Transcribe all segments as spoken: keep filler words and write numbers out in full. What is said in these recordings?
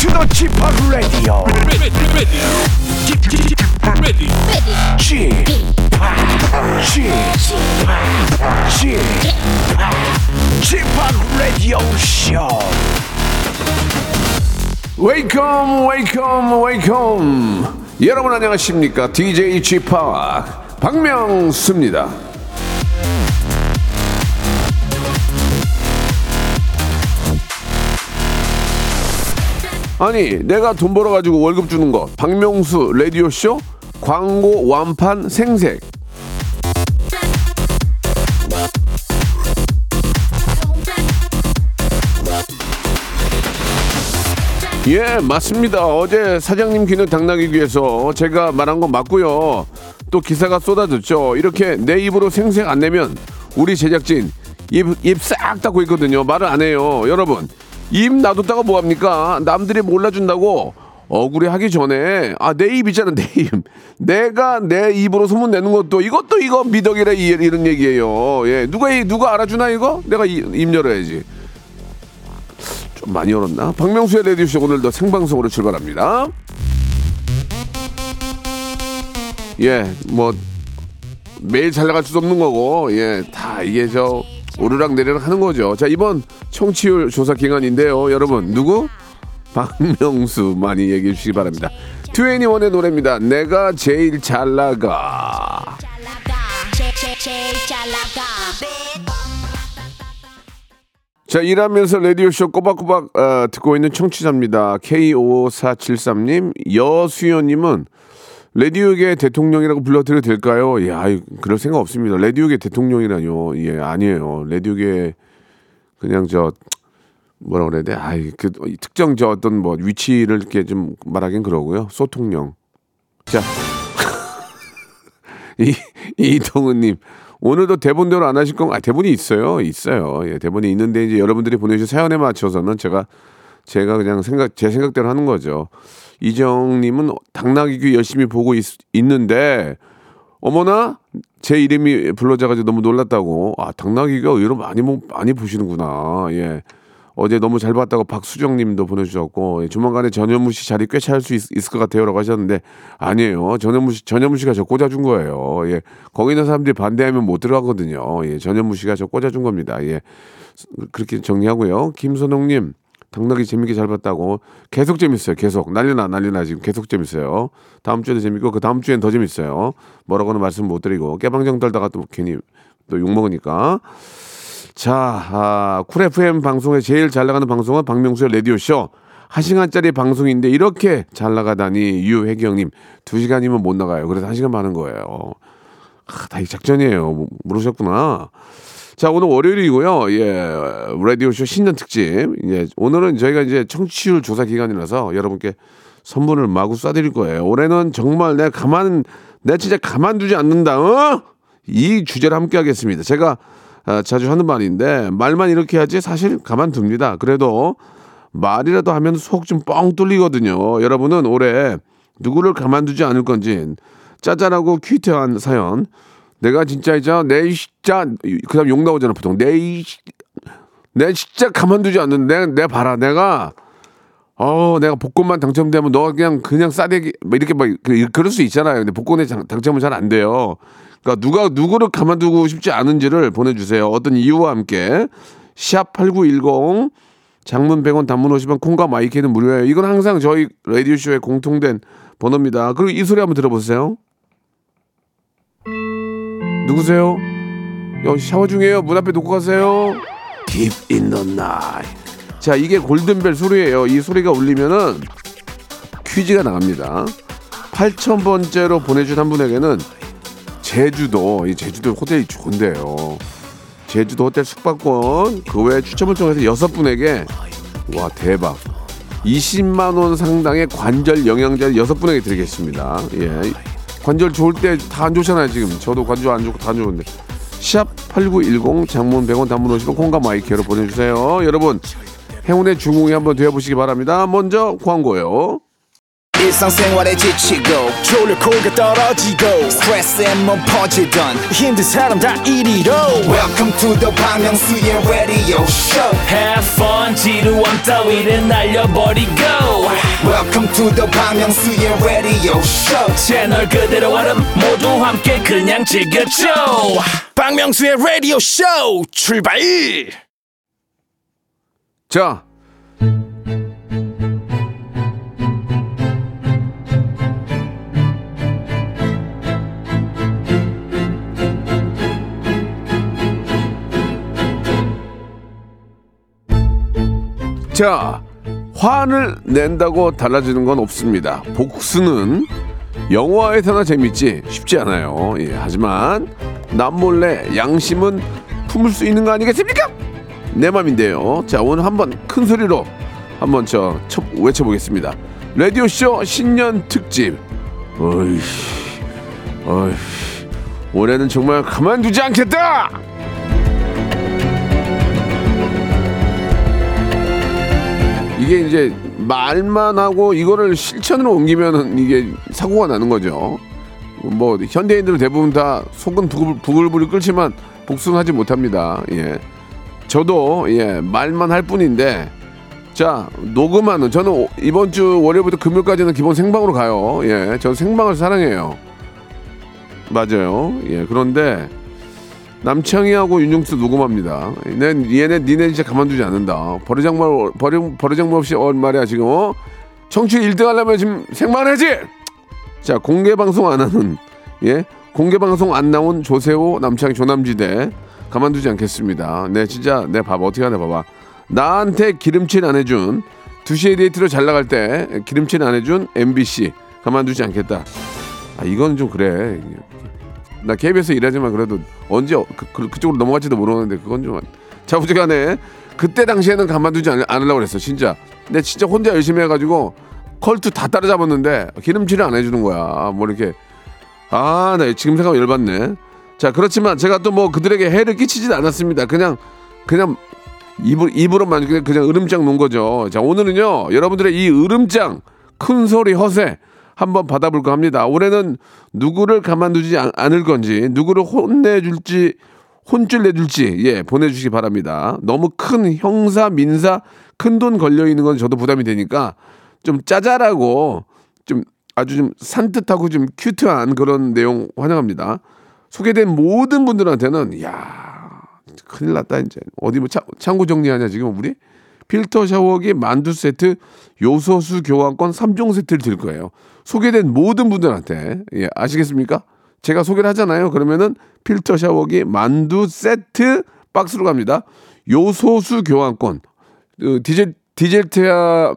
to the G팍 Radio. G팍 Radio Show. Welcome, welcome, welcome. 여러분 안녕하십니까? 디제이 G팍 박명수입니다. 아니 내가 돈 벌어가지고 월급 주는 거 박명수 라디오쇼 광고 완판 생색. 예 맞습니다. 어제 사장님 귀는 당나귀귀에서 제가 말한 건 맞고요. 또 기사가 쏟아졌죠. 이렇게 내 입으로 생색 안 내면 우리 제작진 입 입 싹 닫고 있거든요. 말을 안 해요. 여러분 입 놔뒀다가 뭐합니까? 남들이 몰라준다고 억울해하기 전에 아 내 입 있잖아 내 입 내가 내 입으로 소문내는 것도 이것도 이거 미덕이라 이런 얘기예요. 예 누가 이 누가 알아주나 이거 내가 이, 입 열어야지. 좀 많이 열었나? 박명수의 레디오쇼 오늘도 생방송으로 출발합니다. 예 뭐 매일 잘 나갈 수도 없는 거고 예 다 이게 저 오르락 내리락 하는 거죠. 자 이번 청취율 조사 기간인데요. 여러분 누구? 박명수 많이 얘기해 주시기 바랍니다. 투애니원의 노래입니다. 내가 제일 잘 나가. 자 일하면서 라디오쇼 꼬박꼬박 어, 듣고 있는 청취자입니다. 케이 오사칠삼 님 여수연님은 레디오계 대통령이라고 불러드려도 될까요? 야, 그럴 생각 없습니다. 레디오계 대통령이라뇨. 예, 아니에요. 레디오계 그냥 저 뭐라 그래야 돼? 아이, 그 특정 저 어떤 뭐 위치를 이렇게 좀 말하긴 그러고요. 소통령. 자, 이 이동훈님 오늘도 대본대로 안 하실 건? 아, 대본이 있어요, 있어요. 예, 대본이 있는데 이제 여러분들이 보내주신 사연에 맞춰서는 제가 제가 그냥 생각 제 생각대로 하는 거죠. 이정님은 당나귀귀 열심히 보고 있, 있는데 어머나 제 이름이 불러져가지고 너무 놀랐다고. 아 당나귀귀가 의외로 많이 많이 보시는구나. 예 어제 너무 잘 봤다고 박수정님도 보내주셨고 예, 조만간에 전현무 씨 자리 꿰찰 수 있, 있을 것 같아요라고 하셨는데 아니에요. 전현무 씨 전현무 씨가 저 꽂아준 거예요. 예 거기 있는 사람들이 반대하면 못 들어가거든요. 예 전현무 씨가 저 꽂아준 겁니다. 예 그렇게 정리하고요. 김선홍님. 당나귀 재밌게 잘 봤다고. 계속 재밌어요. 계속. 난리나 난리나 지금 계속 재밌어요. 다음 주에도 재밌고 그 다음 주엔 더 재밌어요. 뭐라고는 말씀 못 드리고 깨방정 떨다가 또 괜히 또 욕먹으니까. 자, 아, 쿨 에프엠 방송에 제일 잘 나가는 방송은 박명수의 라디오쇼. 한 시간짜리 방송인데 이렇게 잘 나가다니. 유혜경님. 두 시간이면 못 나가요. 그래서 한 시간 많은 거예요. 아, 다 이 작전이에요. 모르셨구나. 자 오늘 월요일이고요. 예, 라디오쇼 신년 특집. 예, 오늘은 저희가 이제 청취율 조사 기간이라서 여러분께 선물을 마구 쏴드릴 거예요. 올해는 정말 내가 가만, 내가 진짜 가만두지 않는다. 어? 이 주제를 함께하겠습니다. 제가 아, 자주 하는 말인데 말만 이렇게 하지 사실 가만둡니다. 그래도 말이라도 하면 속 좀 뻥 뚫리거든요. 여러분은 올해 누구를 가만두지 않을 건지 짜잘하고 퀴트한 사연. 내가 진짜 이제 내 진짜 그 사람 욕 나오잖아 보통 내 내 진짜 가만두지 않는 내 내 봐라 내가 어 내가 복권만 당첨되면 너가 그냥 그냥 싸대기 뭐 이렇게 막 그럴 수 있잖아요. 근데 복권에 당첨은 잘 안 돼요. 그러니까 누가 누구를 가만두고 싶지 않은지를 보내주세요. 어떤 이유와 함께 샵 팔구일공 장문 백 원 단문 오십 원 콩과 마이키는 무료예요. 이건 항상 저희 라디오 쇼에 공통된 번호입니다. 그리고 이 소리 한번 들어보세요. 누구세요? 여 샤워 중이에요. 문 앞에 놓고 가세요. Deep in the night. 자, 이게 골든벨 소리예요. 이 소리가 울리면은 퀴즈가 나갑니다. 팔천 번째로 보내준 한 분에게는 제주도, 이 제주도 호텔이 좋은데요. 제주도 호텔 숙박권, 그 외에 추첨을 통해서 여섯 분에게 와 대박. 이십만 원 상당의 관절 영양제를 여섯 분에게 드리겠습니다. 예. 관절 좋을 때 다 안 좋잖아요. 지금 저도 관절 안 좋고 다 안 좋은데 샵 팔구일공 장문 백 원 단문 오십 원 콩과 마이크로 보내주세요. 여러분 행운의 중공이 한번 되어보시기 바랍니다. 먼저 광고요. 일상생활에 지치고 졸려 코가 떨어지고 스트레스에 몸 퍼지던 힘든 사람 다 이리로. Welcome to the 박명수의 radio show. Have fun. 지루함 따위를 날려버리고 Welcome to the 박명수의 radio show. 채널 그대로 와름 모두 함께 그냥 즐겨줘. 박명수의 radio show 출발. 자, 자, 화를 낸다고 달라지는 건 없습니다. 복수는 영화에서나 재밌지 쉽지 않아요. 예, 하지만 남몰래 양심은 품을 수 있는 거 아니겠습니까? 내 맘인데요. 자, 오늘 한번 큰 소리로 한번 저 외쳐보겠습니다. 라디오쇼 신년 특집. 어이, 어이, 올해는 정말 가만두지 않겠다. 이게 이제 말만 하고 이거를 실천으로 옮기면은 이게 사고가 나는 거죠. 뭐 현대인들은 대부분 다 속은 부글, 부글부글 끓지만 복수는 하지 못합니다. 예, 저도 예 말만 할 뿐인데. 자, 녹음하는, 저는 이번 주 월요일부터 금요일까지는 기본 생방으로 가요. 예, 저는 생방을 사랑해요. 맞아요. 예, 그런데 남창희하고 윤종수 녹음합니다. 얘네, 얘네, 니네 진짜 가만두지 않는다. 버르장말, 버르, 버르장말 없이 어, 말이야, 지금, 어? 청취 일 등 하려면 지금 생방을 해야지! 자, 공개방송 안 하는, 예? 공개방송 안 나온 조세호, 남창희, 조남지대. 가만두지 않겠습니다. 네, 진짜, 내 봐봐. 어떻게 하나 봐봐. 나한테 기름칠 안 해준, 두 시에 데이트로 잘 나갈 때 기름칠 안 해준 엠비씨. 가만두지 않겠다. 아, 이건 좀 그래. 나 케이비에스 일하지만 그래도 언제 그, 그, 그쪽으로 넘어갈지도 모르는데 그건 좀 자부지간에 그때 당시에는 가만두지 않, 않으려고 그랬어. 진짜 내 진짜 혼자 열심히 해가지고 컬투 다 따라잡았는데 기름칠을 안 해주는 거야. 뭐 이렇게 아, 나 지금 생각하면 열받네. 자, 그렇지만 제가 또 뭐 그들에게 해를 끼치진 않았습니다. 그냥 그냥 입으로, 입으로만 그냥, 그냥 으름장 놓은 거죠. 자, 오늘은요 여러분들의 이 으름장 큰 소리 허세 한번 받아볼까 합니다. 올해는 누구를 가만두지 않, 않을 건지, 누구를 혼내줄지, 혼쭐 내줄지, 예, 보내주시기 바랍니다. 너무 큰 형사, 민사, 큰 돈 걸려있는 건 저도 부담이 되니까 좀 짜잘하고 좀 아주 좀 산뜻하고 좀 큐트한 그런 내용 환영합니다. 소개된 모든 분들한테는, 이야, 큰일 났다, 이제. 어디 뭐 차, 창고 정리하냐, 지금 우리? 필터 샤워기, 만두 세트, 요소수 교환권 삼 종 세트를 드릴 거예요. 소개된 모든 분들한테. 예, 아시겠습니까? 제가 소개를 하잖아요. 그러면은 필터 샤워기, 만두 세트 박스로 갑니다. 요소수 교환권. 그 디젤 디젤차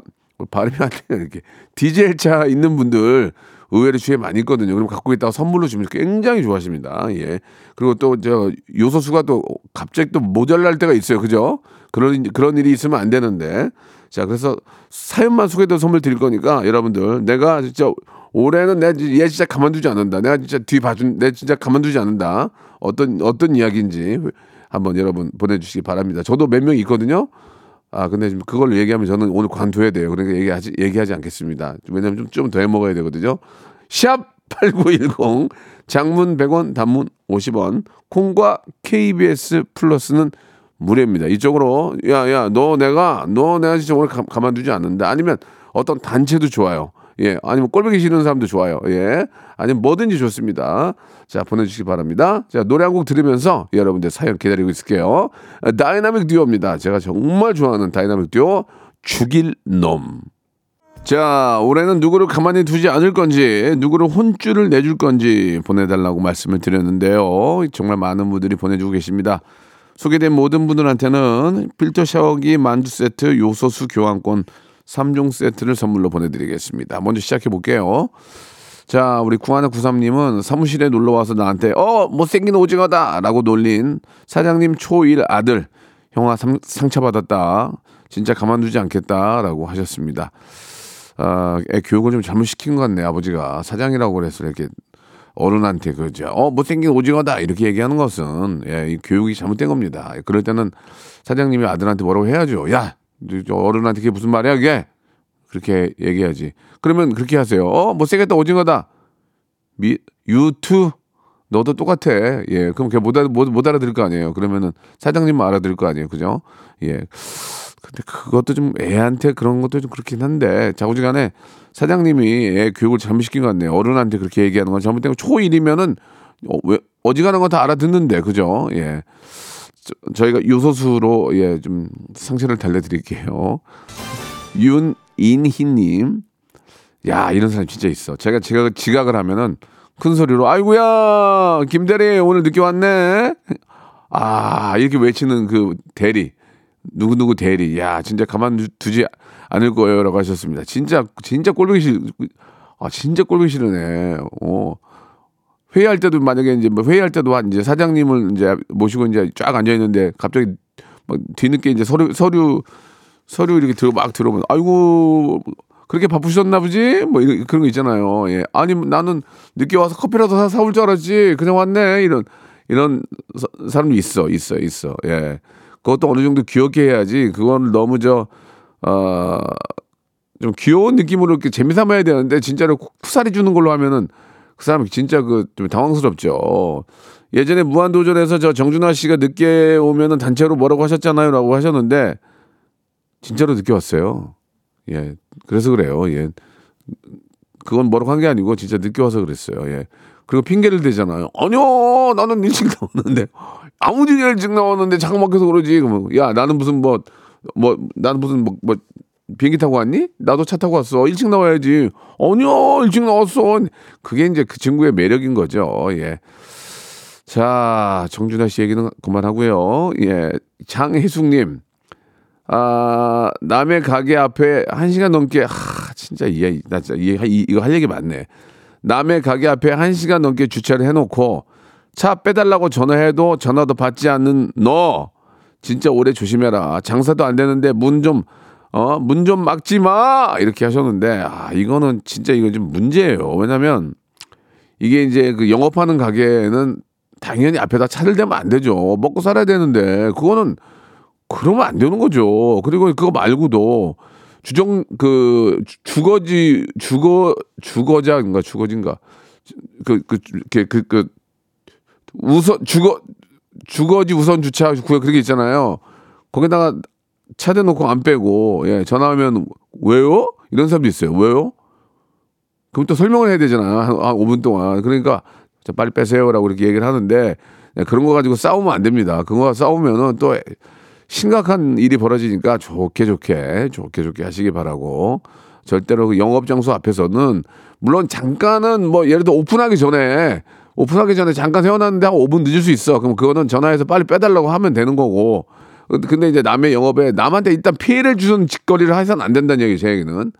발음이 안 돼요. 이렇게 디젤차 있는 분들 의외로 주위에 많이 있거든요. 그럼 갖고 있다가 선물로 주면 굉장히 좋아하십니다. 예. 그리고 또 저 요소수가 또 갑자기 또 모자랄 때가 있어요. 그죠? 그런 그런 일이 있으면 안 되는데. 자, 그래서 사연만 소개돼서 선물 드릴 거니까 여러분들, 내가 진짜 올해는 내 얘 진짜 가만두지 않는다. 내가 진짜 뒤 봐준, 내 진짜 가만두지 않는다. 어떤 어떤 이야기인지 한번 여러분 보내주시기 바랍니다. 저도 몇 명 있거든요. 아, 근데 지금 그걸 얘기하면 저는 오늘 관둬야 돼요. 그러니까 얘기하지, 얘기하지 않겠습니다. 왜냐면 좀, 좀 더 해먹어야 되거든요. 샵팔구일공, 장문 백 원, 단문 오십 원, 콩과 케이비에스 플러스는 무료입니다. 이쪽으로, 야, 야, 너 내가, 너 내가 진짜 오늘 가, 가만두지 않는다. 아니면 어떤 단체도 좋아요. 예, 아니면 꼴보기 싫은 사람도 좋아요. 예, 아니면 뭐든지 좋습니다. 자, 보내주시기 바랍니다. 자, 노래 한 곡 들으면서 여러분들 사연 기다리고 있을게요. 다이나믹 듀오입니다. 제가 정말 좋아하는 다이나믹 듀오, 죽일 놈. 자, 올해는 누구를 가만히 두지 않을 건지, 누구를 혼쭐을 내줄 건지 보내달라고 말씀을 드렸는데요. 정말 많은 분들이 보내주고 계십니다. 소개된 모든 분들한테는 필터 샤워기, 만두 세트, 요소수 교환권 삼 종 세트를 선물로 보내드리겠습니다. 먼저 시작해볼게요. 자, 우리 구하나구삼님은 사무실에 놀러와서 나한테 어 못생긴 오징어다 라고 놀린 사장님 초일 아들, 형아 삼, 상처받았다, 진짜 가만두지 않겠다 라고 하셨습니다. 아, 애 교육을 좀 잘못 시킨 것 같네. 아버지가 사장이라고 그래서 이렇게 어른한테 그죠, 어 못생긴 오징어다 이렇게 얘기하는 것은, 예, 이 교육이 잘못된 겁니다. 그럴 때는 사장님이 아들한테 뭐라고 해야죠. 야, 어른한테 그게 무슨 말이야, 그게 그렇게 얘기하지. 그러면 그렇게 하세요. 어, 못생겼다, 오징어다. 미, 유튜? 너도 똑같아. 예, 그럼 걔 못, 못, 못 알아들을 거 아니에요. 그러면은 사장님만 알아들을 거 아니에요. 그죠? 예. 근데 그것도 좀 애한테 그런 것도 좀 그렇긴 한데, 자구지간에 사장님이 애 교육을 잘못시킨 것 같네요. 어른한테 그렇게 얘기하는 건 잘못된 거. 초일이면은 어, 왜, 어지간한 건 다 알아듣는데, 그죠? 예. 저, 저희가 요소수로, 예, 좀 상처를 달래드릴게요. 윤인희님. 야, 이런 사람 진짜 있어. 제가 지각, 지각을 하면은 큰 소리로, 아이고야, 김대리, 오늘 늦게 왔네? 아, 이렇게 외치는 그 대리. 누구누구 대리. 야, 진짜 가만두지 않을 거예요. 라고 하셨습니다. 진짜, 진짜 꼴보기 싫, 아, 진짜 꼴보기 싫으네. 어. 회의할 때도 만약에 이제 뭐 회의할 때도 이제 사장님을 이제 모시고 이제 쫙 앉아있는데 갑자기 막 뒤늦게 이제 서류, 서류, 서류 이렇게 들어 막 들어오면, 아이고, 그렇게 바쁘셨나 보지? 뭐 이런, 그런 거 있잖아요. 예. 아니, 나는 늦게 와서 커피라도 사, 사올 줄 알았지. 그냥 왔네. 이런, 이런 사, 사람이 있어, 있어, 있어. 예. 그것도 어느 정도 귀엽게 해야지. 그건 너무 저, 어, 좀 귀여운 느낌으로 이렇게 재미삼아야 되는데, 진짜로 쿠사리 주는 걸로 하면은 그 사람이 진짜 그 좀 당황스럽죠. 예전에 무한도전에서 저 정준하 씨가 늦게 오면은 단체로 뭐라고 하셨잖아요. 라고 하셨는데, 진짜로 늦게 왔어요. 예. 그래서 그래요. 예. 그건 뭐라고 한 게 아니고, 진짜 늦게 와서 그랬어요. 예. 그리고 핑계를 대잖아요. 아니요, 나는 일찍 나왔는데, 아무 일이 일찍 나왔는데, 자꾸 막혀서 그러지. 그러면, 야, 나는 무슨 뭐, 뭐, 나는 무슨 뭐, 뭐, 비행기 타고 왔니? 나도 차 타고 왔어. 일찍 나와야지. 아니요, 일찍 나왔어. 그게 이제 그 친구의 매력인 거죠. 예. 자, 정준하 씨 얘기는 그만하고요. 예. 장혜숙님. 아, 남의 가게 앞에 한 시간 넘게, 하, 진짜 이해, 나 진짜 이해, 이, 이거 할 얘기 많네. 남의 가게 앞에 한 시간 넘게 주차를 해놓고 차 빼달라고 전화해도 전화도 받지 않는 너. 진짜 오래 조심해라. 장사도 안 되는데 문 좀, 어, 문 좀 막지 마! 이렇게 하셨는데, 아, 이거는 진짜 이거 좀 문제예요. 왜냐면 이게 이제 그 영업하는 가게는 당연히 앞에다 차를 대면 안 되죠. 먹고 살아야 되는데, 그거는 그러면 안 되는 거죠. 그리고 그거 말고도 주정 그 주거지 주거 주거자인가 주거지인가 그그그그 우선 주거 주거지 우선 주차 구역 그렇게 있잖아요. 거기다가 차 대놓고 안 빼고, 예, 전화하면 왜요? 이런 사람도 있어요. 왜요? 그럼 또 설명을 해야 되잖아. 한, 한 오 분 동안. 그러니까 자, 빨리 빼세요라고 이렇게 얘기를 하는데, 예, 그런 거 가지고 싸우면 안 됩니다. 그거 싸우면은 또 심각한 일이 벌어지니까 좋게 좋게 좋게 좋게 하시기 바라고, 절대로 그 영업장소 앞에서는, 물론 잠깐은 뭐 예를 들어 오픈하기 전에 오픈하기 전에 잠깐 세워놨는데 한 오 분 늦을 수 있어. 그럼 그거는 전화해서 빨리 빼달라고 하면 되는 거고, 근데 이제 남의 영업에 남한테 일단 피해를 주는 짓거리를 해서는 안 된다는 얘기예요. 제 얘기는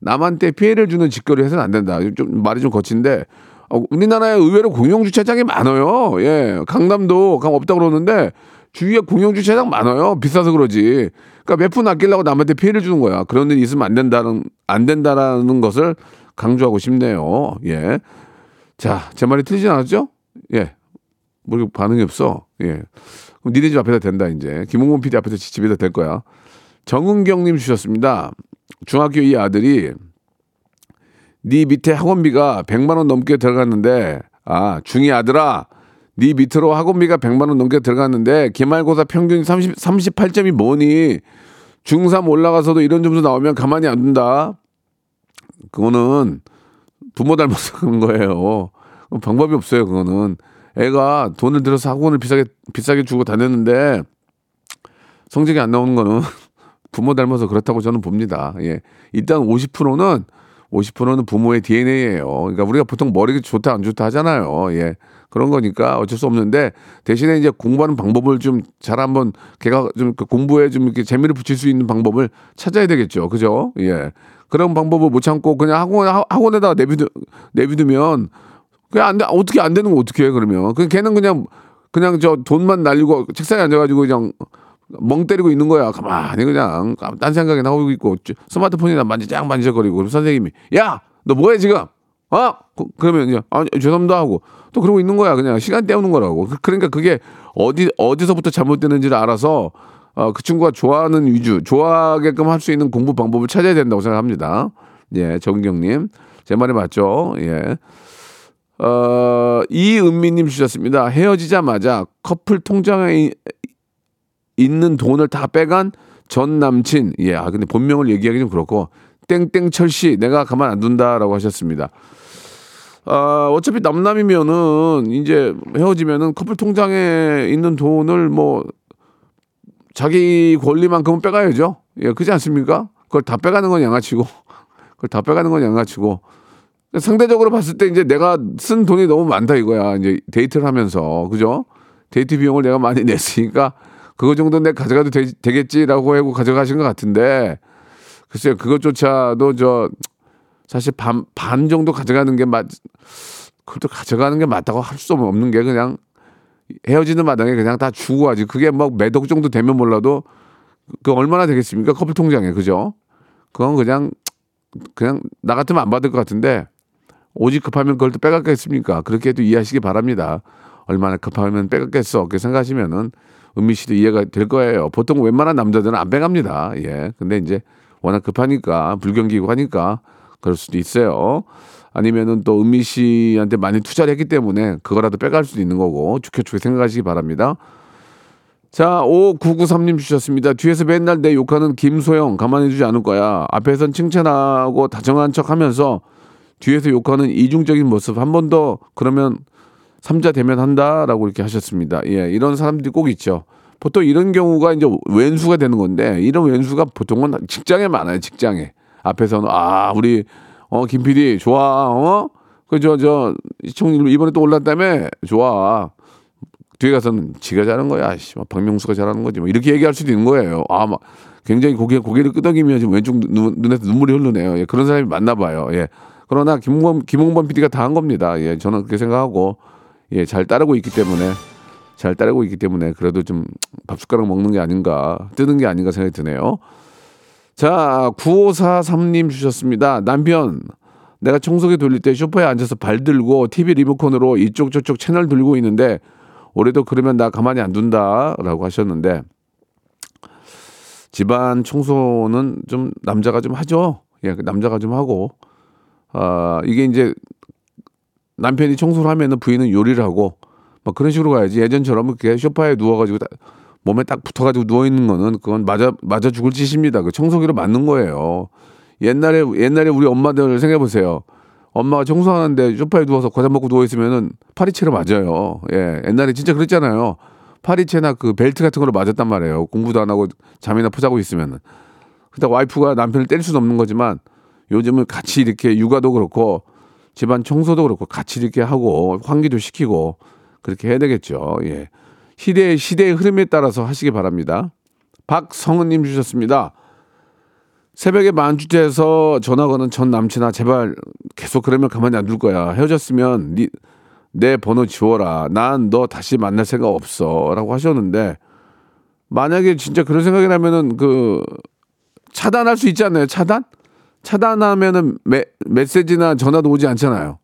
남한테 피해를 주는 짓거리를 해서는 안 된다. 좀 말이 좀 거친데, 우리나라에 의외로 공용주차장이 많아요. 예, 강남도 강 없다고 그러는데 주위에 공용주차장 많아요. 비싸서 그러지. 그러니까 몇 푼 아끼려고 남한테 피해를 주는 거야. 그런 일이 있으면 안 된다는, 안 된다라는 것을 강조하고 싶네요. 예. 자, 제 말이 틀리진 않았죠? 예. 뭐, 반응이 없어. 예. 그럼 니네 집 앞에다 된다, 이제. 김홍범 피디 앞에서 집에다 될 거야. 정은경님 주셨습니다. 중학교 이 아들이 니 밑에 학원비가 백만 원 넘게 들어갔는데, 아, 중이 아들아, 네 밑으로 학원비가 백만 원 넘게 들어갔는데 기말고사 평균 삼십, 삼십팔 점이 뭐니? 중삼 올라가서도 이런 점수 나오면 가만히 안 둔다. 그거는 부모 닮아서 그런 거예요. 방법이 없어요. 그거는 애가 돈을 들여서 학원을 비싸게 비싸게 주고 다녔는데 성적이 안 나오는 거는 부모 닮아서 그렇다고 저는 봅니다. 예, 일단 오십 퍼센트는 오십 퍼센트는 부모의 디엔에이예요. 그러니까 우리가 보통 머리가 좋다 안 좋다 하잖아요. 예. 그런 거니까 어쩔 수 없는데, 대신에 이제 공부하는 방법을 좀 잘 한번, 걔가 좀 공부에 좀 이렇게 재미를 붙일 수 있는 방법을 찾아야 되겠죠. 그죠? 예. 그런 방법을 못 참고 그냥 학원, 학원에다가 내비두, 내비두면 그냥 안 돼. 어떻게 안 되는 거 어떻게 해, 그러면. 그 걔는 그냥, 그냥 저 돈만 날리고 책상에 앉아가지고 그냥 멍 때리고 있는 거야. 가만히 그냥 딴 생각이 나오고 있고, 스마트폰이나 만지작 만지작거리고. 그럼 선생님이, 야, 너 뭐해 지금? 어? 그러면 이제, 아, 죄송합니다 하고 또 그러고 있는 거야. 그냥 시간 때우는 거라고. 그러니까 그게 어디 어디서부터 잘못되는지를 알아서 어, 그 친구가 좋아하는 위주, 좋아하게끔 할 수 있는 공부 방법을 찾아야 된다고 생각합니다. 예, 정경님. 제 말이 맞죠? 예. 어, 이은미님 주셨습니다. 헤어지자마자 커플 통장에 있는 돈을 다 빼간 전 남친. 예, 아, 근데 본명을 얘기하기 좀 그렇고, 땡땡철 씨, 내가 가만 안 둔다라고 하셨습니다. 아, 어차피 남남이면은, 이제 헤어지면은 커플 통장에 있는 돈을 뭐, 자기 권리만큼은 빼가야죠. 예, 그렇지 않습니까? 그걸 다 빼가는 건 양아치고, 그걸 다 빼가는 건 양아치고, 상대적으로 봤을 때 이제 내가 쓴 돈이 너무 많다 이거야. 이제 데이트를 하면서, 그죠? 데이트 비용을 내가 많이 냈으니까, 그거 정도는 내가 가져가도 되, 되겠지라고 하고 가져가신 것 같은데, 글쎄요, 그것조차도 저, 사실 반, 반 정도 가져가는 게 맞, 그것도 가져가는 게 맞다고 할 수 없는 게 그냥, 헤어지는 마당에 그냥 다 주고 하지. 그게 막 매덕 정도 되면 몰라도 그 얼마나 되겠습니까? 커플 통장에. 그죠? 그건 그냥 그냥 나 같으면 안 받을 것 같은데 오직 급하면 그걸 또 빼갔겠습니까? 그렇게 해도 이해하시기 바랍니다. 얼마나 급하면 빼갔겠어. 그렇게 생각하시면은 은미 씨도 이해가 될 거예요. 보통 웬만한 남자들은 안 빼갑니다. 예. 근데 이제 워낙 급하니까 불경기고 하니까 그럴 수도 있어요. 아니면은 또 은미 씨한테 많이 투자를 했기 때문에 그거라도 빼갈 수도 있는 거고 죽여주게 생각하시기 바랍니다. 자, 오구구삼 님 주셨습니다. 뒤에서 맨날 내 욕하는 김소영 가만히 두지 않을 거야. 앞에선 칭찬하고 다정한 척하면서 뒤에서 욕하는 이중적인 모습 한 번 더 그러면 삼자 대면 한다라고 이렇게 하셨습니다. 예, 이런 사람들이 꼭 있죠. 보통 이런 경우가 이제 왼수가 되는 건데 이런 왼수가 보통은 직장에 많아요. 직장에 앞에서는 아 우리 어, 김 피디, 좋아, 어? 그, 저, 저, 시청률 이번에 또 올랐다며? 좋아. 뒤에 가서는 지가 잘하는 거야, 씨. 박명수가 잘하는 거지. 뭐, 이렇게 얘기할 수도 있는 거예요. 아, 막, 굉장히 고개, 고개를 끄덕이며 지금 왼쪽 눈, 눈에서 눈물이 흐르네요. 예, 그런 사람이 맞나 봐요. 예. 그러나, 김홍범, 김홍범 피디가 다 한 겁니다. 예, 저는 그렇게 생각하고, 예, 잘 따르고 있기 때문에, 잘 따르고 있기 때문에, 그래도 좀 밥숟가락 먹는 게 아닌가, 뜨는 게 아닌가 생각이 드네요. 자, 구오사삼 님 주셨습니다. 남편, 내가 청소기 돌릴 때 소파에 앉아서 발 들고 티비 리모컨으로 이쪽 저쪽 채널 돌리고 있는데 올해도 그러면 나 가만히 안 둔다라고 하셨는데 집안 청소는 좀 남자가 좀 하죠. 예, 남자가 좀 하고 아, 이게 이제 남편이 청소를 하면은 부인은 요리를 하고 막 그런 식으로 가야지 예전처럼 이렇게 소파에 누워가지고 다, 몸에 딱 붙어가지고 누워있는 거는 그건 맞아, 맞아 죽을 짓입니다. 그 청소기로 맞는 거예요. 옛날에, 옛날에 우리 엄마들 생각해보세요. 엄마가 청소하는데 소파에 누워서 과자 먹고 누워있으면은 파리채로 맞아요. 예. 옛날에 진짜 그랬잖아요. 파리채나 그 벨트 같은 걸로 맞았단 말이에요. 공부도 안 하고 잠이나 포자고 있으면은. 그러다 와이프가 남편을 때릴 수는 없는 거지만 요즘은 같이 이렇게 육아도 그렇고 집안 청소도 그렇고 같이 이렇게 하고 환기도 시키고 그렇게 해야 되겠죠. 예. 시대의, 시대의 흐름에 따라서 하시기 바랍니다. 박성은님 주셨습니다. 새벽에 만주제에서 전화 거는 전 남친아 제발 계속 그러면 가만히 안 둘 거야. 헤어졌으면 니, 내 번호 지워라. 난 너 다시 만날 생각 없어. 라고 하셨는데 만약에 진짜 그런 생각이 나면은 그 차단할 수 있지 않나요? 차단? 차단하면은 메, 메시지나 전화도 오지 않잖아요.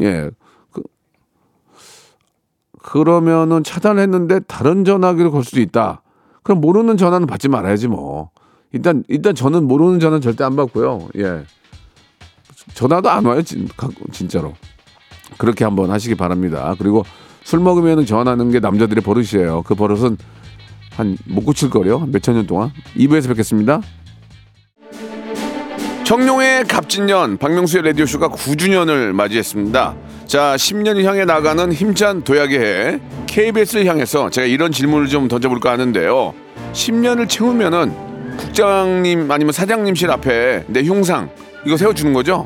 예. 그러면은 차단했는데 다른 전화기를 걸 수도 있다. 그럼 모르는 전화는 받지 말아야지 뭐. 일단 일단 저는 모르는 전화는 절대 안 받고요. 예, 전화도 안 와요 진, 진짜로. 그렇게 한번 하시기 바랍니다. 그리고 술 먹으면은 전화하는 게 남자들의 버릇이에요. 그 버릇은 한 못 고칠 거예요. 몇천 년 동안. 이 부에서 뵙겠습니다. 청룡의 갑진년 박명수의 라디오쇼가 구 주년을 맞이했습니다. 자, 십 년을 향해 나가는 힘찬 도약의 해 케이비에스를 향해서 제가 이런 질문을 좀 던져볼까 하는데요. 십 년을 채우면은 국장님 아니면 사장님실 앞에 내 흉상 이거 세워주는 거죠?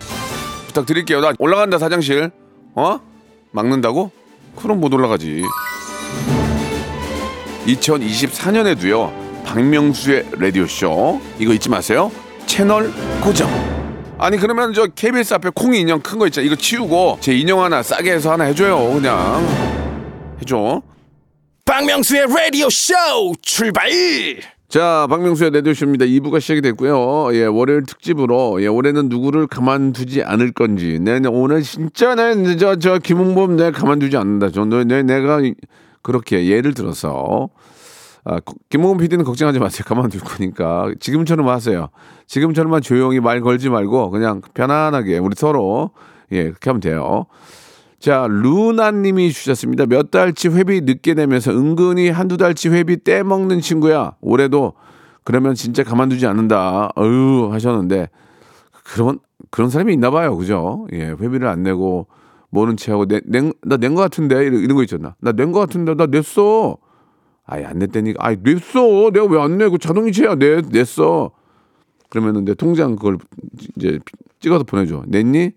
부탁드릴게요. 나 올라간다 사장실. 어? 막는다고? 그럼 못 올라가지. 이천이십사 년에도요. 박명수의 라디오쇼 이거 잊지 마세요. 채널 고정. 아니 그러면 저 케이비에스 앞에 콩이 인형 큰 거 있잖아. 이거 치우고 제 인형 하나 싸게 해서 하나 해줘요. 그냥 해줘. 박명수의 라디오 쇼 출발. 자, 박명수의 라디오 쇼입니다. 이 부가 시작이 됐고요. 예, 월요일 특집으로 예, 올해는 누구를 가만두지 않을 건지. 내 오늘 진짜 내 저 저 김홍범 내가 가만두지 않는다. 저 너, 내, 내가 그렇게 예를 들어서. 아, 김홍훈 피디는 걱정하지 마세요. 가만둘 거니까. 지금처럼 하세요. 지금처럼만 조용히 말 걸지 말고 그냥 편안하게 우리 서로 예 그렇게 하면 돼요. 자, 루나님이 주셨습니다. 몇 달치 회비 늦게 내면서 은근히 한두 달치 회비 떼먹는 친구야. 올해도 그러면 진짜 가만두지 않는다. 어휴 하셨는데 그런 그런 사람이 있나 봐요. 그죠? 예, 회비를 안 내고 모른 체하고 내 낸 나 낸 거 같은데 이런, 이런 거 있잖아. 나 낸 거 같은데 나 냈어. 아예 안 냈다니까. 아이 냈어. 내가 왜 안 내고 자동이체야. 내 냈어. 그러면은 내 통장 그걸 이제 찍어서 보내줘. 냈니?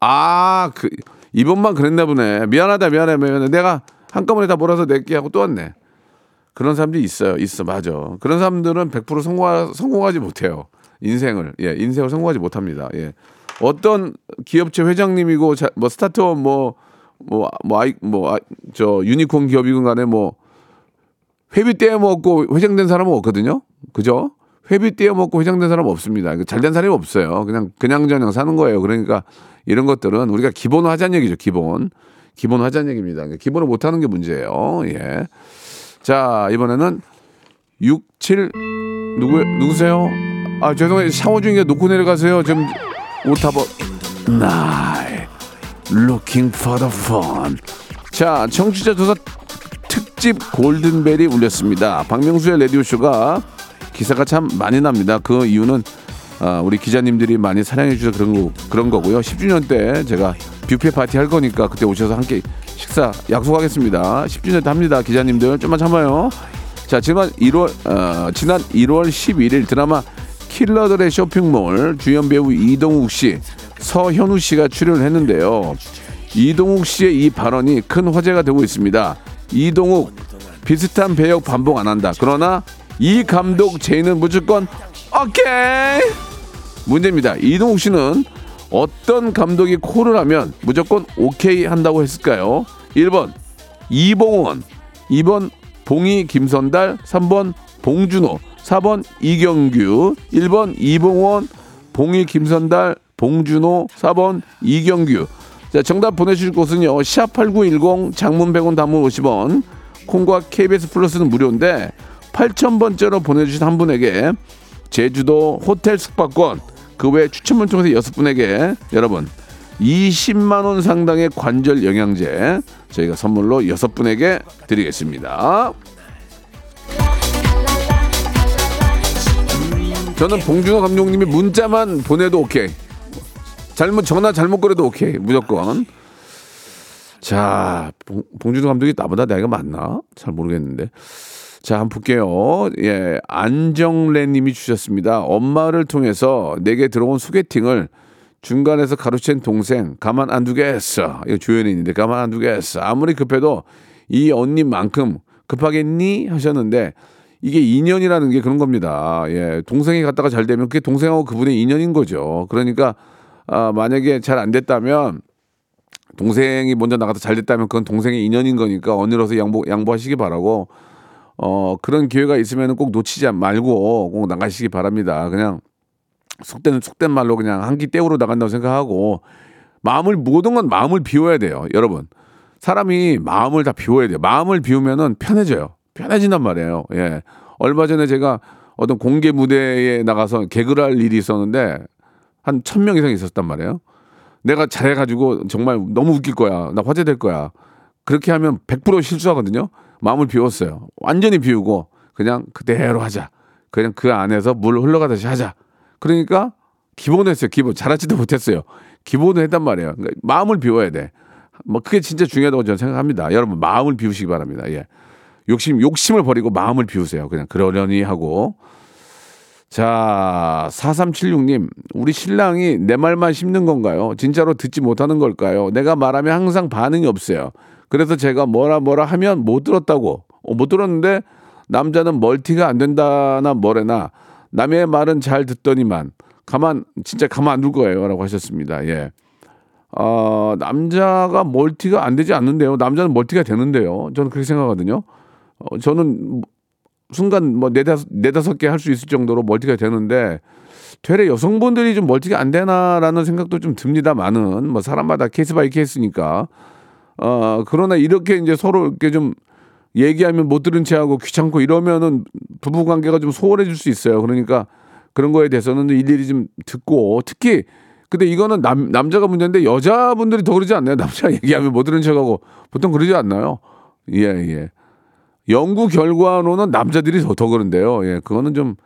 아 그 이번만 그랬나 보네. 미안하다, 미안해, 미안해. 내가 한꺼번에 다 몰아서 낼게 하고 또 왔네. 그런 사람들이 있어요. 있어, 맞아. 그런 사람들은 백 퍼센트 성공하, 성공하지 못해요. 인생을. 예, 인생을 성공하지 못합니다. 예. 어떤 기업체 회장님이고, 자, 뭐, 스타트업, 뭐, 뭐, 뭐, 아이, 뭐, 아, 저, 유니콘 기업이건 간에 뭐, 회비 떼어먹고 회장된 사람은 없거든요. 그죠? 회비 떼어먹고 회장된 사람 없습니다. 잘된 사람이 없어요. 그냥, 그냥저냥 사는 거예요. 그러니까 이런 것들은 우리가 기본을 하자는 얘기죠. 기본. 기본을 하자는 얘기입니다. 기본을 못하는 게 문제예요. 예. 자, 이번에는 육칠, 누구, 누구세요? 아, 죄송해요. 샤워 중에 놓고 내려가세요. 지금 오타버. 나이. Looking for the phone. 자, 청취자 조사 특집 골든벨이 울렸습니다. 박명수의 라디오쇼가 기사가 참 많이 납니다. 그 이유는 아, 우리 기자님들이 많이 사랑해 주셔서 그런, 거, 그런 거고요. 십 주년 때 제가 뷔페 파티 할 거니까 그때 오셔서 함께 식사 약속하겠습니다. 십 주년 때 합니다. 기자님들 좀만 참아요. 자, 지난 일월, 어, 지난 일월 십일일 드라마 킬러들의 쇼핑몰 주연 배우 이동욱 씨, 서현우 씨가 출연을 했는데요. 이동욱 씨의 이 발언이 큰 화제가 되고 있습니다. 이동욱, 비슷한 배역 반복 안 한다. 그러나 이 감독 제의는 무조건 오케이. 문제입니다. 이동욱 씨는 어떤 감독이 콜을 하면 무조건 오케이 한다고 했을까요? 일 번 이봉원, 이 번 봉이 김선달, 삼 번 봉준호, 사 번 이경규. 일 번 이봉원, 봉이 김선달, 봉준호, 사 번 이경규. 자, 정답 보내주실 곳은요. 샵팔구일공, 장문 백 원, 단문 오십 원, 콩과 케이비에스 플러스는 무료인데 팔천 번째로 보내주신 한 분에게 제주도 호텔 숙박권, 그 외 추첨을 통해서 여섯 분에게 여러분 이십만 원 상당의 관절 영양제 저희가 선물로 여섯 분에게 드리겠습니다. 저는 봉준호 감독님이 문자만 보내도 오케이. 잘못 전화 잘못 걸어도 오케이. 무조건. 자, 봉, 봉준호 감독이 나보다 나이가 많나? 잘 모르겠는데. 자, 한번 볼게요. 예, 안정래 님이 주셨습니다. 엄마를 통해서 내게 들어온 소개팅을 중간에서 가로챈 동생, 가만 안 두겠어. 이거 조연인인데 가만 안 두겠어. 아무리 급해도 이 언니만큼 급하겠니? 하셨는데 이게 인연이라는 게 그런 겁니다. 예, 동생이 갔다가 잘 되면 그게 동생하고 그분의 인연인 거죠. 그러니까 아, 만약에 잘 안 됐다면 동생이 먼저 나가서 잘 됐다면 그건 동생의 인연인 거니까 언니로서 양보, 양보하시기 바라고 어, 그런 기회가 있으면 꼭 놓치지 말고 꼭 나가시기 바랍니다. 그냥 속된, 속된 말로 그냥 한 끼 때우러 나간다고 생각하고 마음을, 모든 건 마음을 비워야 돼요. 여러분. 사람이 마음을 다 비워야 돼요. 마음을 비우면은 편해져요. 편해진단 말이에요. 예. 얼마 전에 제가 어떤 공개 무대에 나가서 개그를 할 일이 있었는데 한 천 명 이상 있었단 말이에요. 내가 잘해가지고 정말 너무 웃길 거야. 나 화제될 거야. 그렇게 하면 백 퍼센트 실수하거든요. 마음을 비웠어요. 완전히 비우고 그냥 그대로 하자. 그냥 그 안에서 물 흘러가듯이 하자. 그러니까 기본했어요. 기본. 잘하지도 못했어요. 기본을 했단 말이에요. 그러니까 마음을 비워야 돼. 뭐 그게 진짜 중요하다고 저는 생각합니다. 여러분 마음을 비우시기 바랍니다. 예. 욕심, 욕심을 버리고 마음을 비우세요. 그냥 그러려니 하고. 자, 사삼칠육 님. 우리 신랑이 내 말만 씹는 건가요? 진짜로 듣지 못하는 걸까요? 내가 말하면 항상 반응이 없어요. 그래서 제가 뭐라 뭐라 하면 못 들었다고. 어, 못 들었는데 남자는 멀티가 안 된다나 뭐래나 남의 말은 잘 듣더니만 가만 진짜 가만 안 둘 거예요 라고 하셨습니다. 예. 어, 남자가 멀티가 안 되지 않는데요. 남자는 멀티가 되는데요. 저는 그렇게 생각하거든요. 어, 저는 순간 뭐 네다섯, 네다섯 개 할 수 있을 정도로 멀티가 되는데 되레 여성분들이 좀 멀티가 안 되나라는 생각도 좀 듭니다만은 뭐 사람마다 케이스 바이 케이스니까 어, 그러나 이렇게 이제 서로 이렇게 좀 얘기하면 못 들은 체하고 귀찮고 이러면은 부부관계가 좀 소홀해질 수 있어요. 그러니까 그런 거에 대해서는 일일이 좀 듣고, 특히 근데 이거는 남, 남자가 문제인데 여자분들이 더 그러지 않나요? 남자 얘기하면 못 들은 체하고 보통 그러지 않나요? 예, 예. 연구 결과로는 남자들이 더, 더 그런데요. 예, 그거는 좀,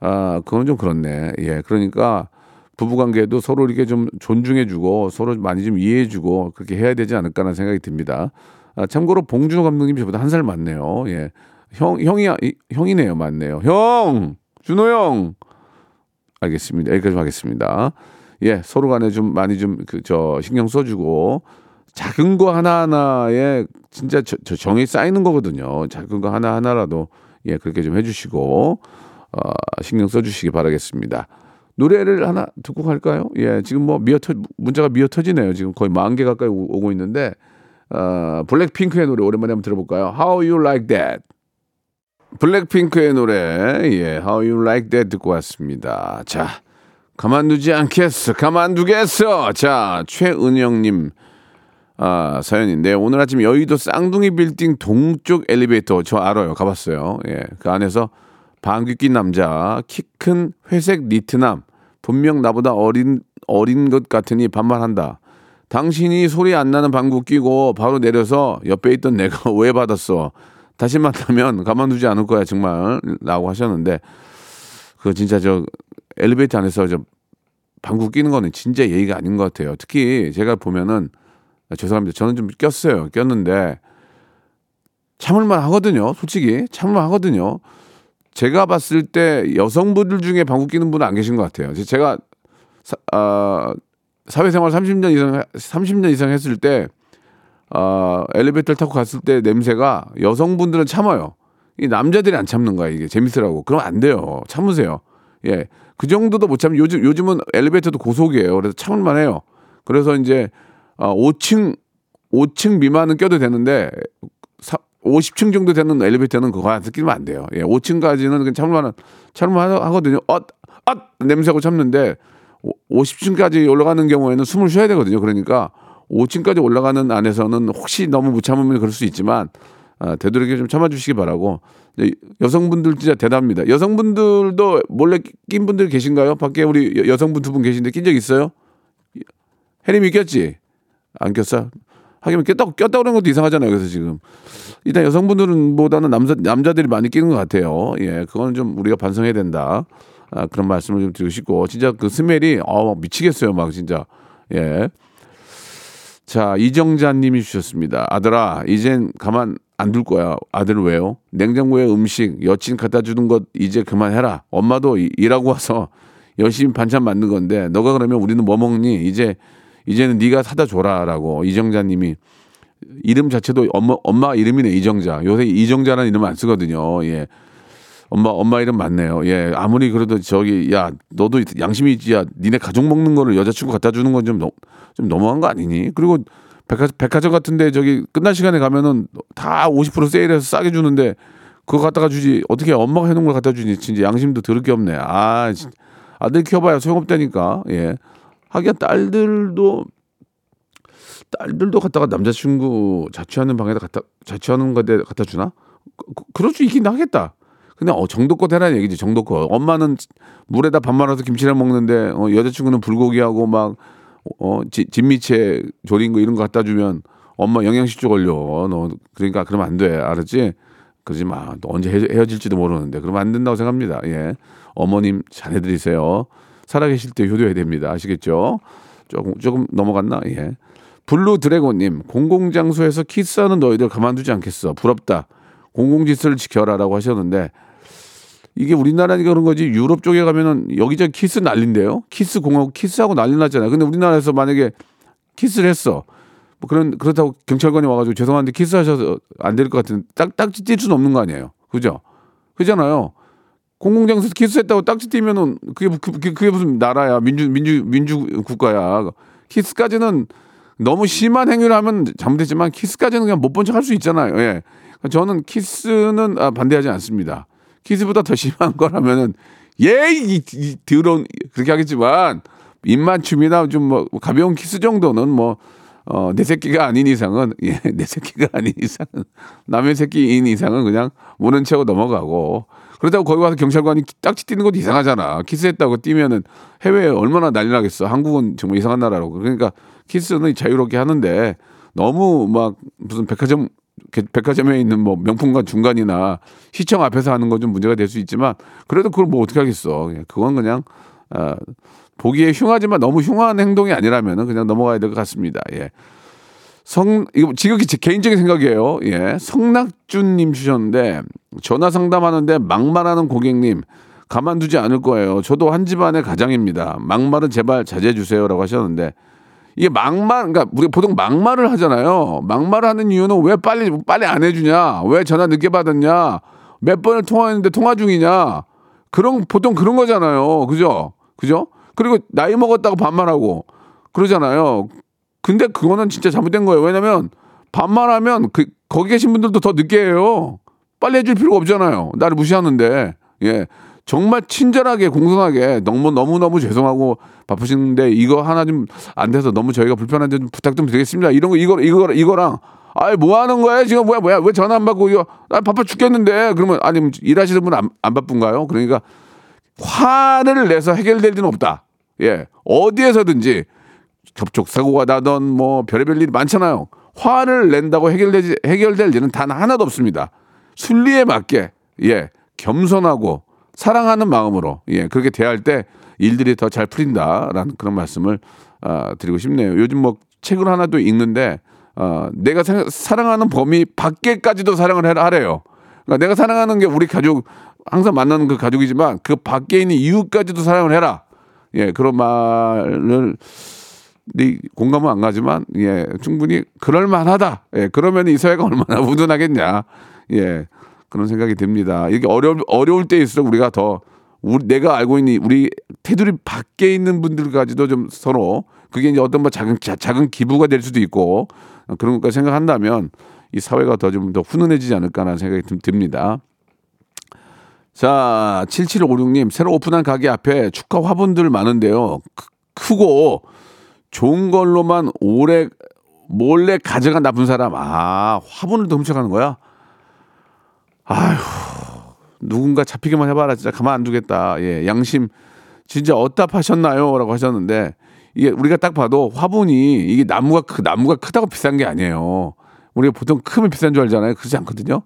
아, 그건 좀 그렇네. 예, 그러니까 부부관계도 서로 이렇게 좀 존중해주고 서로 많이 좀 이해해주고 그렇게 해야 되지 않을까라는 생각이 듭니다. 아, 참고로 봉준호 감독님이 저보다 한 살 많네요. 예, 형, 형이, 형이네요. 맞네요. 형! 준호 형! 알겠습니다. 여기까지 하겠습니다. 예, 서로 간에 좀 많이 좀, 그, 저, 신경 써주고 작은 거 하나하나에 진짜 저, 저 정이 쌓이는 거거든요. 작은 거 하나하나라도 예, 그렇게 좀 해주시고, 어, 신경 써주시기 바라겠습니다. 노래를 하나 듣고 갈까요? 예, 지금 뭐 미어터, 문자가 미어터지네요. 지금 거의 만 개 가까이 오, 오고 있는데, 어, 블랙핑크의 노래 오랜만에 한번 들어볼까요? How You Like That. 블랙핑크의 노래, 예, How You Like That 듣고 왔습니다. 자, 가만두지 않겠어. 가만두겠어. 자, 최은영님. 아, 사연인데 오늘 아침 여의도 쌍둥이 빌딩 동쪽 엘리베이터 저 알아요. 가봤어요. 예, 그 안에서 방귀 낀 남자, 키 큰 회색 니트남, 분명 나보다 어린 어린 것 같으니 반말한다. 당신이 소리 안 나는 방구 끼고 바로 내려서 옆에 있던 내가 왜 받았어? 다시 만나면 가만두지 않을 거야 정말 라고 하셨는데, 그 진짜 저 엘리베이터 안에서 저 방구 끼는 거는 진짜 예의가 아닌 것 같아요. 특히 제가 보면은, 죄송합니다. 저는 좀 꼈어요. 꼈는데 참을만 하거든요. 솔직히 참을만 하거든요. 제가 봤을 때 여성분들 중에 방귀 뀌는 분은 안 계신 것 같아요. 제가 사, 아, 사회생활 삼십 년 이상 삼십 년 이상 했을 때, 아, 엘리베이터를 타고 갔을 때 냄새가, 여성분들은 참아요. 이 남자들이 안 참는 거야. 이게 재밌으라고. 그럼 안 돼요. 참으세요. 예, 그 정도도 못 참으면 요즘 요즘은 엘리베이터도 고속이에요. 그래서 참을만 해요. 그래서 이제 아, 오 층, 오 층 미만은 껴도 되는데, 사, 오십 층 정도 되는 엘리베이터는 그거 안 끼면 안 돼요. 예, 오 층까지는 참을만, 참을만 하거든요. 엇, 엇! 냄새하고 참는데, 오십 층까지 올라가는 경우에는 숨을 쉬어야 되거든요. 그러니까, 오 층까지 올라가는 안에서는 혹시 너무 못 참으면 그럴 수 있지만, 아, 되도록이면 좀 참아주시기 바라고. 여성분들 진짜 대단합니다. 여성분들도 몰래 낀 분들 계신가요? 밖에 우리 여성분 두 분 계신데 낀 적 있어요? 해림이 꼈지? 안 꼈어? 하기면 꼈다고, 꼈다고 그런 것도 이상하잖아요. 그래서 지금 일단 여성분들은 보다는 남자, 남자들이 많이 끼는 것 같아요. 예, 그건 좀 우리가 반성해야 된다. 아, 그런 말씀을 좀 드리고 싶고, 진짜 그 스멜이, 어, 미치겠어요. 막 진짜. 예. 자, 이정자님이 주셨습니다. 아들아, 이젠 가만 안 둘 거야. 아들 왜요? 냉장고에 음식, 여친 갖다 주는 것 이제 그만해라. 엄마도 일하고 와서 열심히 반찬 만든 건데, 너가 그러면 우리는 뭐 먹니? 이제 이제는 네가 사다 줘라라고. 이정자님이, 이름 자체도 엄마 엄마 이름이네. 이정자. 요새 이정자라는 이름 안 쓰거든요. 예, 엄마 엄마 이름 맞네요. 예, 아무리 그래도 저기, 야 너도 양심이 있지. 야 니네 가족 먹는 거를 여자친구 갖다 주는 건 좀 좀 너무한 거 아니니? 그리고 백화, 백화점 같은데 저기 끝날 시간에 가면은 다 오십 퍼센트 세일해서 싸게 주는데 그거 갖다가 주지. 어떻게 엄마가 해놓은 걸 갖다 주니? 진짜 양심도 더럽게 없네. 아, 진짜. 아들 키워봐야 소용없다니까. 예. 하긴 딸들도 딸들도 갖다가 남자친구 자취하는 방에다 갖다 자취하는 거에 갖다 주나? 그, 그럴 수 있긴 하겠다. 근데 어, 정도껏 해라는 얘기지. 정도껏. 엄마는 물에다 밥 말아서 김치랑 먹는데, 어, 여자친구는 불고기하고 막 어, 지, 진미채 조린 거 이런 거 갖다 주면 엄마 영양실조 걸려. 어, 너 그러니까 그러면 안 돼. 알았지? 그러지 마. 너 언제 헤, 헤어질지도 모르는데 그러면 안 된다고 생각합니다. 예, 어머님 잘해드리세요. 살아계실 때 효도해야 됩니다. 아시겠죠? 조금 조금 넘어갔나? 예. 블루 드래곤님, 공공장소에서 키스하는 너희들 가만두지 않겠어. 부럽다. 공공질서를 지켜라라고 하셨는데, 이게 우리나라니까 그런 거지. 유럽 쪽에 가면은 여기저기 키스 난린데요. 키스 공하고 키스하고 난리 났잖아요. 근데 우리나라에서 만약에 키스를 했어. 뭐 그런 그렇다고 경찰관이 와가지고 죄송한데 키스하셔서 안 될 것 같은, 딱 딱지 뛸 수는 없는 거 아니에요. 그죠? 그잖아요. 공공장소에서 키스했다고 딱지 띄면은 그게, 그게 그게 무슨 나라야. 민주 민주 민주 국가야. 키스까지는 너무 심한 행위를 하면 잘못했지만 키스까지는 그냥 못 본 척 할 수 있잖아요. 예. 저는 키스는 아, 반대하지 않습니다. 키스보다 더 심한 거라면은 예이 드러운 그렇게 하겠지만 입맞춤이나 좀 뭐 가벼운 키스 정도는 뭐 어, 내 새끼가 아닌 이상은, 예, 내 새끼가 아닌 이상은, 남의 새끼인 이상은 그냥 모른 채 하고 넘어가고, 그렇다고 거기 와서 경찰관이 딱지 띄는 것도 이상하잖아. 키스했다고 띄면은 해외에 얼마나 난리 나겠어. 한국은 정말 이상한 나라라고. 그러니까 키스는 자유롭게 하는데, 너무 막 무슨 백화점, 백화점에 있는 뭐 명품관 중간이나 시청 앞에서 하는 건 좀 문제가 될 수 있지만, 그래도 그걸 뭐 어떻게 하겠어. 그건 그냥, 아, 보기에 흉하지만 너무 흉한 행동이 아니라면은 그냥 넘어가야 될 것 같습니다. 예. 성, 이거 지극히 제 개인적인 생각이에요. 예. 성낙준님 주셨는데, 전화 상담하는데 막말하는 고객님, 가만두지 않을 거예요. 저도 한 집안의 가장입니다. 막말은 제발 자제해주세요라고 하셨는데, 이게 막말, 그러니까 우리가 보통 막말을 하잖아요. 막말을 하는 이유는 왜 빨리, 빨리 안 해주냐? 왜 전화 늦게 받았냐? 몇 번을 통화했는데 통화 중이냐? 그런, 보통 그런 거잖아요. 그죠? 그죠? 그리고 나이 먹었다고 반말하고 그러잖아요. 근데 그거는 진짜 잘못된 거예요. 왜냐면 반말하면 그, 거기 계신 분들도 더 늦게 해요. 빨리 해줄 필요가 없잖아요. 나를 무시하는데. 예. 정말 친절하게 공손하게 너무 너무 너무 죄송하고 바쁘신데 이거 하나 좀 안 돼서 너무 저희가 불편한데 좀 부탁 좀 드리겠습니다. 이런 거 이거 이거 이거랑 아이 뭐 하는 거야 지금 뭐야 뭐야 왜 전화 안 받고 이거 나 바빠 죽겠는데 그러면 아니 일하시는 분 안 안 바쁜가요? 그러니까 화를 내서 해결될 일은 없다. 예 어디에서든지 접촉 사고가 나던 뭐 별의별 일이 많잖아요. 화를 낸다고 해결되지 해결될 일은 단 하나도 없습니다. 순리에 맞게 예 겸손하고 사랑하는 마음으로 예 그렇게 대할 때 일들이 더 잘 풀린다라는 그런 말씀을 아, 드리고 싶네요. 요즘 뭐 책을 하나 또 읽는데 아, 내가 사, 사랑하는 범위 밖에까지도 사랑을 해라 하래요. 그러니까 내가 사랑하는 게 우리 가족 항상 만나는 그 가족이지만 그 밖에 있는 이웃까지도 사랑을 해라. 예 그런 말을 공감은 안 가지만 예 충분히 그럴 만하다. 예 그러면 이 사회가 얼마나 우둔하겠냐. 예. 그런 생각이 듭니다. 이렇게 어려, 어려울 때일수록 우리가 더 우리, 내가 알고 있는 우리 테두리 밖에 있는 분들까지도 좀 서로 그게 이제 어떤 뭐 작은, 자, 작은 기부가 될 수도 있고 그런 것까지 생각한다면 이 사회가 더 좀 더 훈훈해지지 않을까라는 생각이 듭니다. 자, 칠칠오육님 새로 오픈한 가게 앞에 축하 화분들 많은데요. 크고 좋은 걸로만 오래 몰래 가져간 나쁜 사람. 아, 화분을 더 훔쳐가는 거야? 아휴, 누군가 잡히기만 해봐라. 진짜 가만 안 두겠다. 예, 양심. 진짜 어따파셨나요? 라고 하셨는데, 이게 우리가 딱 봐도 화분이, 이게 나무가, 크, 나무가 크다고 비싼 게 아니에요. 우리가 보통 크면 비싼 줄 알잖아요. 그렇지 않거든요.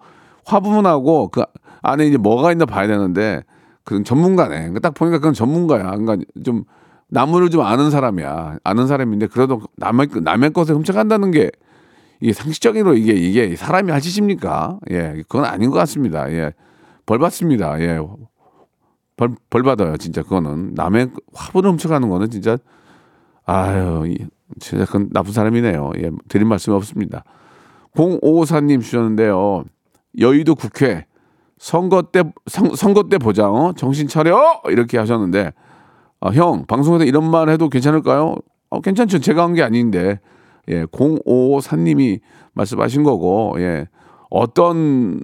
화분하고 그 안에 이제 뭐가 있나 봐야 되는데, 그건 전문가네. 딱 보니까 그건 전문가야. 그러니까 좀, 나무를 좀 아는 사람이야. 아는 사람인데, 그래도 남의, 남의 것을 훔쳐간다는 게, 이게 상식적으로 이게 이게 사람이 할 짓입니까? 예, 그건 아닌 것 같습니다. 예, 벌 받습니다. 예, 벌, 벌 받아요. 진짜 그거는 남의 화분을 훔쳐가는 거는 진짜 아유, 진짜 그건 나쁜 사람이네요. 예, 드린 말씀이 없습니다. 공오오사님 주셨는데요. 여의도 국회 선거 때 선, 선거 때 보자. 어? 정신 차려 이렇게 하셨는데 아, 형 방송에서 이런 말 해도 괜찮을까요? 어, 괜찮죠. 제가 한 게 아닌데. 예, 공오오사님이 말씀하신 거고, 예, 어떤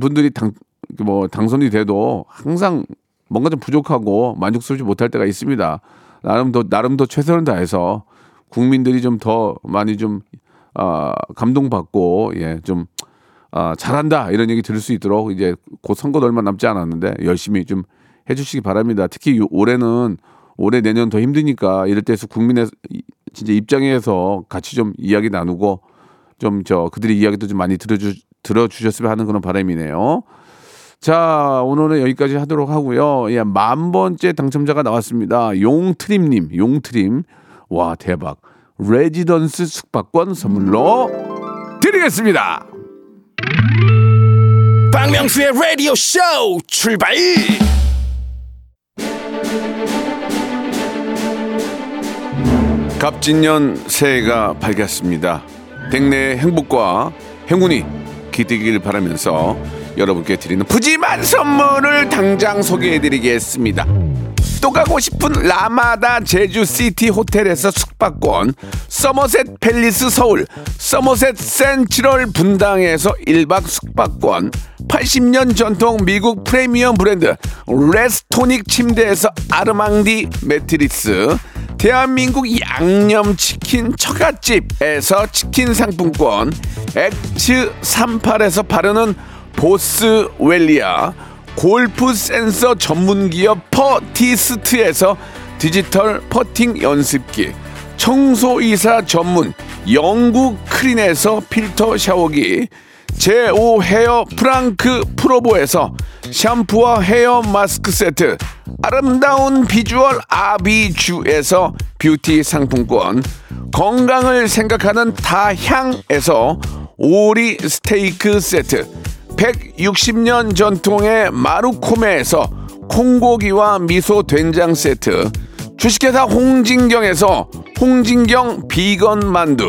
분들이 당, 뭐, 당선이 돼도 항상 뭔가 좀 부족하고 만족스럽지 못할 때가 있습니다. 나름 더, 나름 더 최선을 다해서 국민들이 좀 더 많이 좀, 아, 감동받고, 예, 좀, 아, 잘한다. 이런 얘기 들을 수 있도록 이제 곧 선거도 얼마 남지 않았는데 열심히 좀 해주시기 바랍니다. 특히 올해는 올해 내년 더 힘드니까 이럴 때에서 국민의 진짜 입장에서 같이 좀 이야기 나누고 좀 저 그들의 이야기도 좀 많이 들어주 들어주셨으면 하는 그런 바람이네요. 자 오늘은 여기까지 하도록 하고요. 예, 만 번째 당첨자가 나왔습니다. 용트림님, 용트림 와 대박 레지던스 숙박권 선물로 드리겠습니다. 박명수의 라디오 쇼 출발. 갑진년 새해가 밝았습니다. 댁내의 행복과 행운이 기대길 바라면서 여러분께 드리는 푸짐한 선물을 당장 소개해드리겠습니다. 또 가고 싶은 라마다 제주시티 호텔에서 숙박권, 서머셋 팰리스 서울, 서머셋 센트럴 분당에서 일 박 숙박권, 팔십 년 전통 미국 프리미엄 브랜드 레스토닉 침대에서 아르망디 매트리스, 대한민국 양념치킨 처갓집에서 치킨 상품권, 엑츠삼십팔에서 바르는 보스웰리아, 골프센서 전문기업 퍼티스트에서 디지털 퍼팅 연습기, 청소이사 전문 영구크린에서 필터 샤워기, 제오 헤어 프랑크 프로보에서 샴푸와 헤어 마스크 세트, 아름다운 비주얼 아비주에서 뷰티 상품권, 건강을 생각하는 다향에서 오리 스테이크 세트, 백육십 년 전통의 마루코메에서 콩고기와 미소 된장 세트, 주식회사 홍진경에서 홍진경 비건 만두,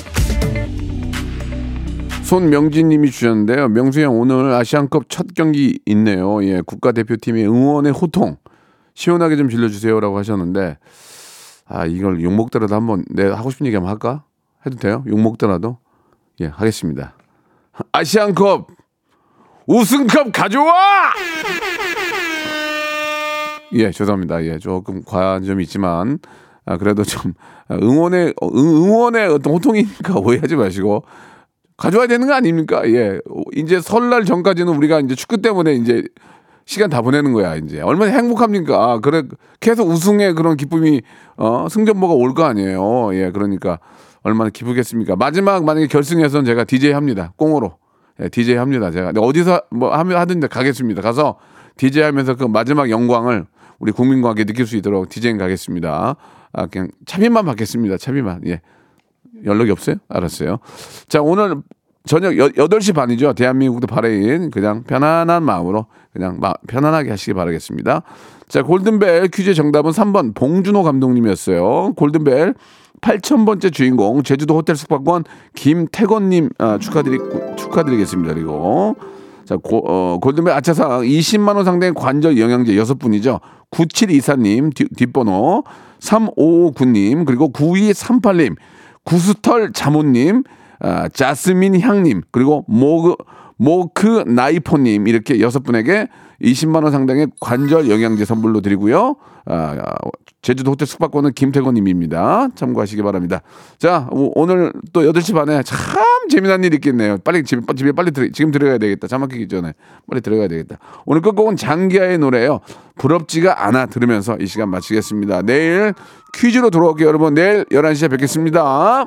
손명진님이 주셨는데요. 명수 형, 오늘 아시안컵 첫 경기 있네요. 예, 국가대표팀이 응원의 호통 시원하게 좀 질러주세요라고 하셨는데, 아, 이걸 욕먹더라도 한번 내 하고 싶은 얘기 한번 할까? 해도 돼요? 욕먹더라도? 예, 하겠습니다. 아시안컵 우승컵 가져와! 예, 죄송합니다. 예, 조금 과한 점이 있지만, 아, 그래도 좀 응원의 응원의 어떤 호통이니까 오해하지 마시고 가져와야 되는 거 아닙니까? 예, 이제 설날 전까지는 우리가 이제 축구 때문에 이제 시간 다 보내는 거야. 이제 얼마나 행복합니까? 아, 그래, 계속 우승의 그런 기쁨이, 어, 승전보가 올 거 아니에요. 예, 그러니까 얼마나 기쁘겠습니까? 마지막 만약에 결승에서는 제가 디제이 합니다. 꽁으로. 예, 디제이 합니다. 제가 어디서 뭐 하든지 가겠습니다. 가서 디제이 하면서 그 마지막 영광을 우리 국민과 함께 느낄 수 있도록 디제이 가겠습니다. 아, 그냥 차비만 받겠습니다. 차비만. 예. 연락이 없어요? 알았어요. 자, 오늘 저녁 여덟 시 반이죠. 대한민국도 바레인. 그냥 편안한 마음으로 그냥 마, 편안하게 하시기 바라겠습니다. 자, 골든벨 퀴즈 정답은 삼 번 봉준호 감독님이었어요. 골든벨 팔천 번째 주인공 제주도 호텔 숙박권 김태건님, 아, 축하드리, 축하드리겠습니다. 그리고 자, 고, 어, 골든벨 아차상 이십만 원 상당의 관절 영양제 여섯 분이죠. 구칠이사 님 뒷, 뒷번호 삼오오구 님 그리고 구이삼팔 님 구스털 자모님, 아, 자스민 향님, 그리고 모그, 모크 나이포님, 이렇게 여섯 분에게 이십만 원 상당의 관절 영양제 선물로 드리고요. 아, 제주도 호텔 숙박권은 김태권님입니다. 참고하시기 바랍니다. 자, 오늘 또 여덟 시 반에 참 재미난 일이 있겠네요. 빨리 집에, 집에 빨리 들어, 지금 들어가야 되겠다. 잠 막히기 전에 빨리 들어가야 되겠다. 오늘 끝곡은 장기하의 노래예요. 부럽지가 않아 들으면서 이 시간 마치겠습니다. 내일 퀴즈로 돌아올게요. 여러분, 내일 열한 시에 뵙겠습니다.